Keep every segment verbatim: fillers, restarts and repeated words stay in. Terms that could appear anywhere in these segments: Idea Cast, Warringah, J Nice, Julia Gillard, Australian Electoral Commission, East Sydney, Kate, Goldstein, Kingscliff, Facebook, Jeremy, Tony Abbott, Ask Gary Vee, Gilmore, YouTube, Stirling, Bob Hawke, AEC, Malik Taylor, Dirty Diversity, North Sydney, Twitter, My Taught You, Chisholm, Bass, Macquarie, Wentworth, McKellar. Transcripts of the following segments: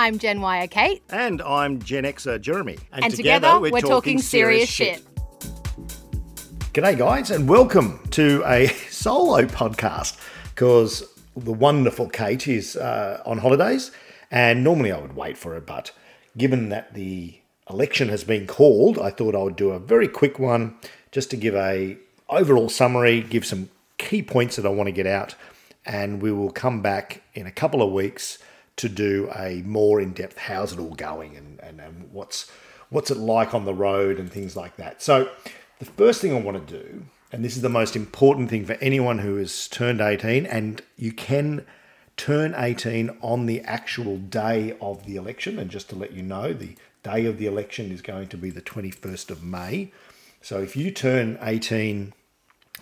I'm Gen Yer Kate. And I'm Gen Xer Jeremy. And, and together, together we're, we're talking, talking serious, serious shit. shit. G'day guys and welcome to a solo podcast because the wonderful Kate is uh, on holidays and normally I would wait for her, but given that the election has been called, I thought I would do a very quick one just to give a overall summary, give some key points that I want to get out, and we will come back in a couple of weeks to do a more in-depth how's it all going and, and, and what's what's it like on the road and things like that. So the first thing I want to do, and this is the most important thing for anyone who has turned eighteen, and you can turn eighteen on the actual day of the election, and just to let you know, the day of the election is going to be the twenty-first of May. So if you turn eighteen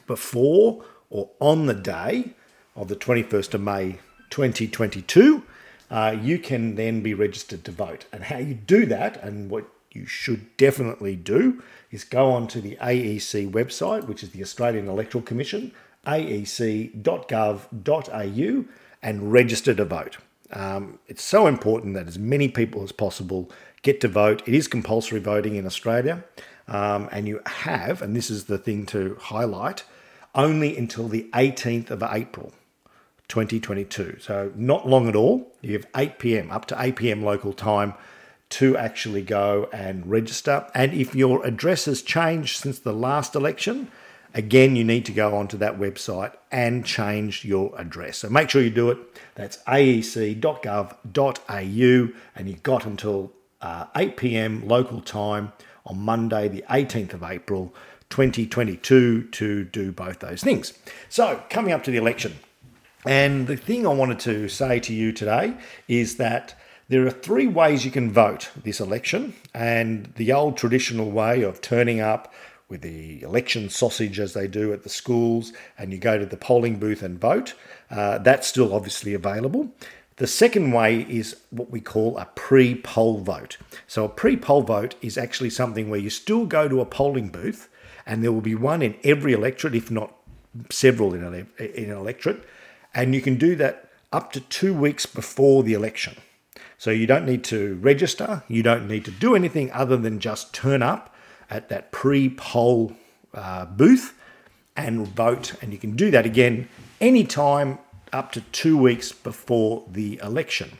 before or on the day of the twenty-first of May twenty twenty-two, uh, you can then be registered to vote. And how you do that, and what you should definitely do, is go on to the A E C website, which is the Australian Electoral Commission, a e c dot gov dot a u, and register to vote. Um, it's so important that as many people as possible get to vote. It is compulsory voting in Australia. Um, and you have, and this is the thing to highlight, only until the eighteenth of April, twenty twenty-two. So not long at all. You have eight p.m, up to eight p.m. local time, to actually go and register. And if your address has changed since the last election, again, you need to go onto that website and change your address. So make sure you do it. That's a e c dot gov dot a u, and you've got until uh, eight p.m. local time on Monday, the eighteenth of April, twenty twenty-two, to do both those things. So coming up to the election, and the thing I wanted to say to you today is that there are three ways you can vote this election, and the old traditional way of turning up with the election sausage as they do at the schools and you go to the polling booth and vote, uh, that's still obviously available. The second way is what we call a pre-poll vote. So a pre-poll vote is actually something where you still go to a polling booth, and there will be one in every electorate, if not several in an, in an electorate, and you can do that up to two weeks before the election. So you don't need to register, you don't need to do anything other than just turn up at that pre-poll uh, booth and vote. And you can do that again anytime up to two weeks before the election.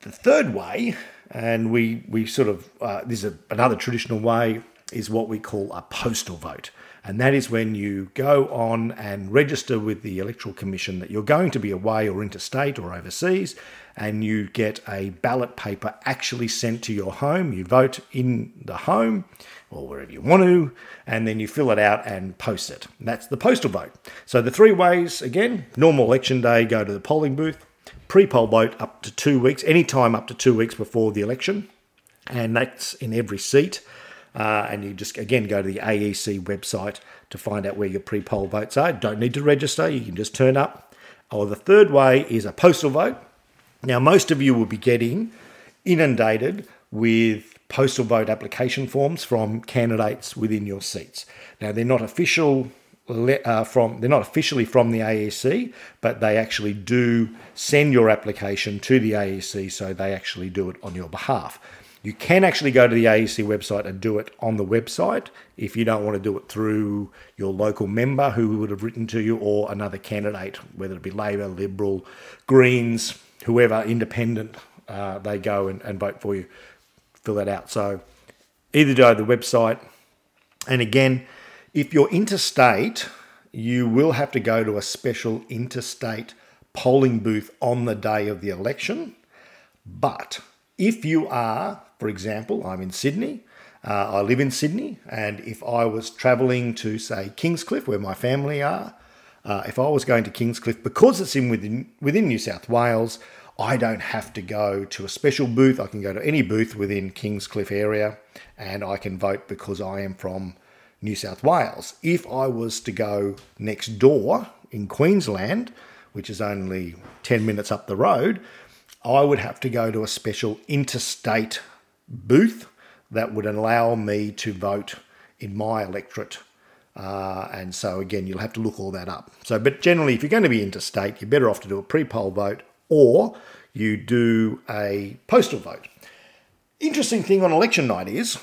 The third way, and we, we sort of, uh, this is a, another traditional way, is what we call a postal vote. And that is when you go on and register with the Electoral Commission that you're going to be away or interstate or overseas, and you get a ballot paper actually sent to your home. You vote in the home or wherever you want to, and then you fill it out and post it. And that's the postal vote. So the three ways, again, normal election day, go to the polling booth, pre-poll vote up to two weeks, any time up to two weeks before the election, and that's in every seat. Uh, and you just, again, go to the A E C website to find out where your pre-poll votes are. Don't need to register. You can just turn up. Or the third way is a postal vote. Now, most of you will be getting inundated with postal vote application forms from candidates within your seats. Now, they're not official uh, from they're not officially from the A E C, but they actually do send your application to the A E C, so they actually do it on your behalf. You can actually go to the A E C website and do it on the website if you don't want to do it through your local member who would have written to you, or another candidate, whether it be Labor, Liberal, Greens, whoever, Independent, uh, they go and, and vote for you. Fill that out. So either go to the website. And again, if you're interstate, you will have to go to a special interstate polling booth on the day of the election. But if you are, for example, I'm in Sydney, uh, I live in Sydney, and if I was travelling to, say, Kingscliff, where my family are, uh, if I was going to Kingscliff, because it's in within, within New South Wales, I don't have to go to a special booth. I can go to any booth within Kingscliff area, and I can vote because I am from New South Wales. If I was to go next door in Queensland, which is only ten minutes up the road, I would have to go to a special interstate booth that would allow me to vote in my electorate. Uh, and so, again, you'll have to look all that up. So, but generally, if you're going to be interstate, you're better off to do a pre-poll vote, or you do a postal vote. Interesting thing on election night is,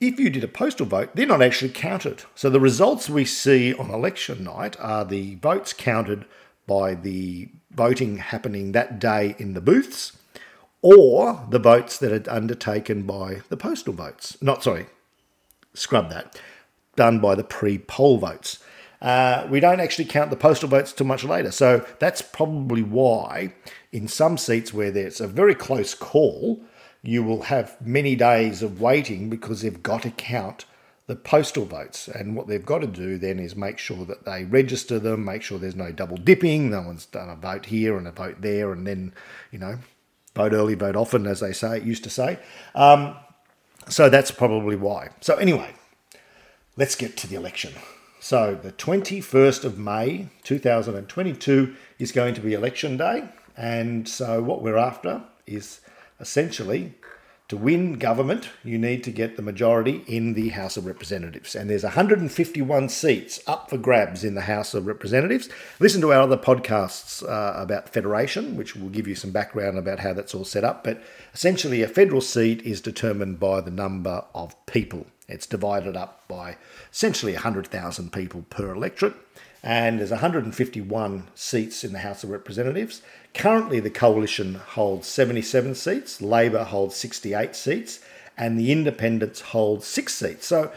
if you did a postal vote, they're not actually counted. So the results we see on election night are the votes counted by the voting happening that day in the booths, or the votes that are undertaken by the postal votes. Not, sorry, scrub that. Done by the pre-poll votes. Uh, we don't actually count the postal votes till much later. So that's probably why in some seats where there's a very close call, you will have many days of waiting because they've got to count the postal votes. And what they've got to do then is make sure that they register them, make sure there's no double dipping, no one's done a vote here and a vote there, and then, you know, vote early, vote often, as they say, used to say. Um, so that's probably why. So anyway, let's get to the election. So the twenty-first of May, twenty twenty-two is going to be election day. And so what we're after is essentially, to win government, you need to get the majority in the House of Representatives. And there's one hundred fifty-one seats up for grabs in the House of Representatives. Listen to our other podcasts uh, about federation, which will give you some background about how that's all set up. But essentially, a federal seat is determined by the number of people. It's divided up by essentially one hundred thousand people per electorate. And there's one hundred fifty-one seats in the House of Representatives. Currently, the Coalition holds seventy-seven seats, Labor holds sixty-eight seats, and the Independents hold six seats. So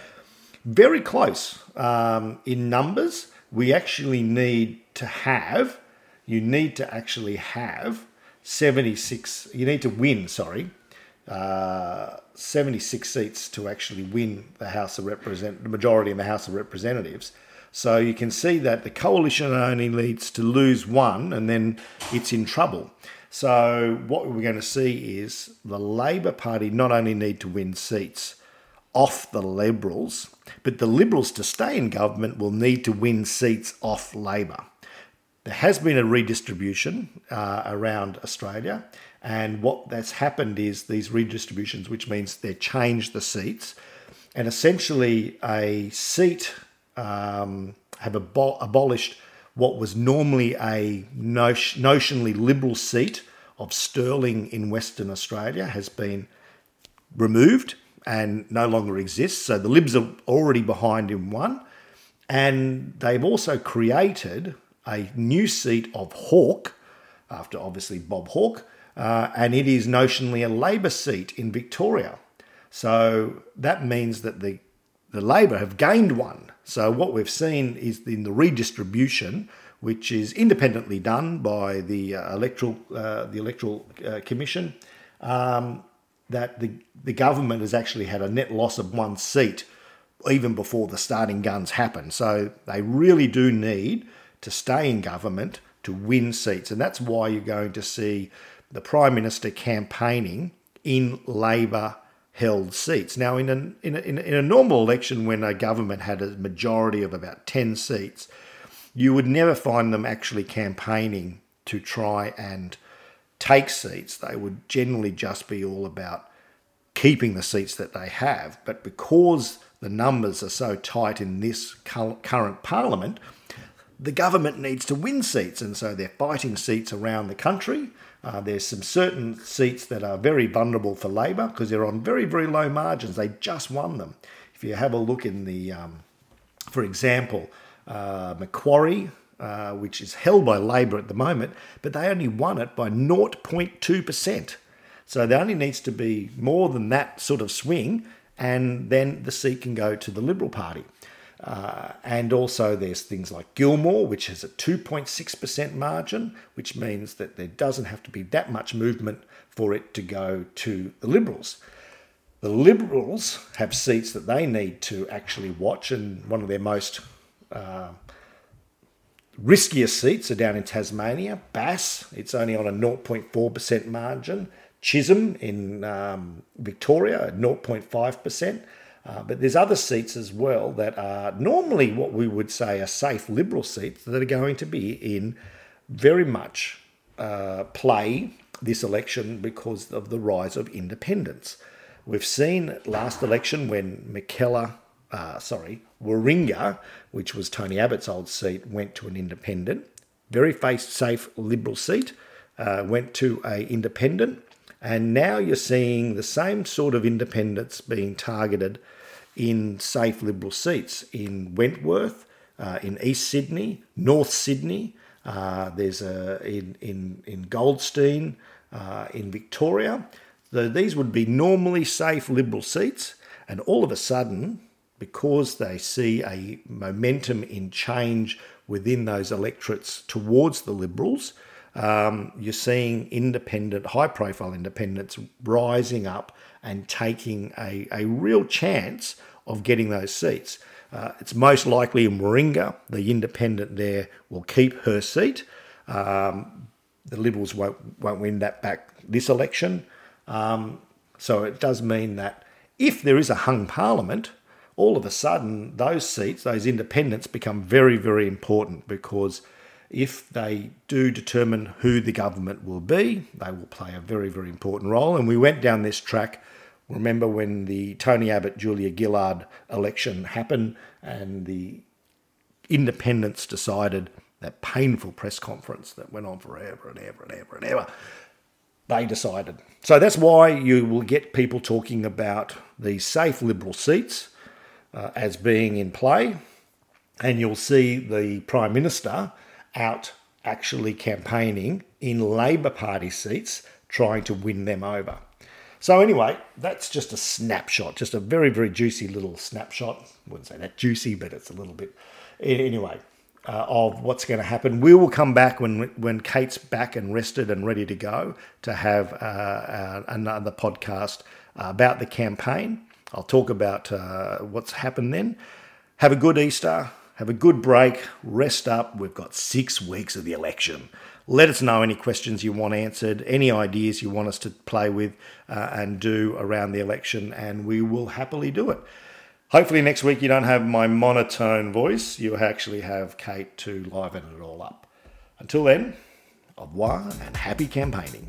very close um, in numbers. We actually need to have, you need to actually have seventy-six, you need to win, sorry, uh, seventy-six seats to actually win the House of Represent, the majority in the House of Representatives. So you can see that the coalition only needs to lose one and then it's in trouble. So what we're going to see is the Labor Party not only need to win seats off the Liberals, but the Liberals to stay in government will need to win seats off Labor. There has been a redistribution uh, around Australia, and what that's happened is these redistributions, which means they changed the seats, and essentially a seat... Um, have abol- abolished what was normally a not- notionally Liberal seat of Stirling in Western Australia has been removed and no longer exists. So the Libs are already behind in one. And they've also created a new seat of Hawke, after obviously Bob Hawke, uh, and it is notionally a Labor seat in Victoria. So that means that the The Labor have gained one. So what we've seen is in the redistribution, which is independently done by the uh, electoral uh, the electoral uh, commission, um, that the the government has actually had a net loss of one seat, even before the starting guns happen. So they really do need to stay in government to win seats, and that's why you're going to see the Prime Minister campaigning in Labor held seats. Now, in an, in, a, in a normal election, when a government had a majority of about ten seats, you would never find them actually campaigning to try and take seats. They would generally just be all about keeping the seats that they have. But because the numbers are so tight in this current parliament, the government needs to win seats, and so they're fighting seats around the country. Uh, there's some certain seats that are very vulnerable for Labor because they're on very, very low margins. They just won them. If you have a look in the, um, for example, uh, Macquarie, uh, which is held by Labor at the moment, but they only won it by zero point two percent. So there only needs to be more than that sort of swing, and then the seat can go to the Liberal Party. Uh, and also there's things like Gilmore, which has a two point six percent margin, which means that there doesn't have to be that much movement for it to go to the Liberals. The Liberals have seats that they need to actually watch, and one of their most uh, riskier seats are down in Tasmania. Bass, it's only on a zero point four percent margin. Chisholm in um, Victoria at zero point five percent. Uh, but there's other seats as well that are normally what we would say are safe Liberal seats that are going to be in very much uh, play this election because of the rise of independents. We've seen last election when McKellar, uh, sorry, Warringah, which was Tony Abbott's old seat, went to an independent, very safe Liberal seat. uh, went to a independent, and now you're seeing the same sort of independents being targeted in safe Liberal seats in Wentworth, uh, in East Sydney, North Sydney. Uh, there's a in in in Goldstein, uh, in Victoria. So these would be normally safe Liberal seats, and all of a sudden, because they see a momentum in change within those electorates towards the Liberals, um, you're seeing independent, high-profile independents rising up and taking a, a real chance of getting those seats. Uh, it's most likely in Warringah, the independent there will keep her seat. Um, the Liberals won't, won't win that back this election. Um, so it does mean that if there is a hung parliament, all of a sudden those seats, those independents, become very, very important, because if they do determine who the government will be, they will play a very, very important role. And we went down this track. Remember when the Tony Abbott, Julia Gillard election happened and the independents decided, that painful press conference that went on forever and ever and ever and ever, they decided. So that's why you will get people talking about the safe Liberal seats uh, as being in play, and you'll see the Prime Minister out actually campaigning in Labor Party seats, trying to win them over. So anyway, that's just a snapshot, just a very, very juicy little snapshot. I wouldn't say that juicy, but it's a little bit, anyway, uh, of what's going to happen. We will come back when when Kate's back and rested and ready to go to have uh, uh, another podcast about the campaign. I'll talk about uh, what's happened then. Have a good Easter. Have a good break. Rest up. We've got six weeks of the election. Let us know any questions you want answered, any ideas you want us to play with uh, and do around the election, and we will happily do it. Hopefully next week you don't have my monotone voice. You actually have Kate to liven it all up. Until then, au revoir and happy campaigning.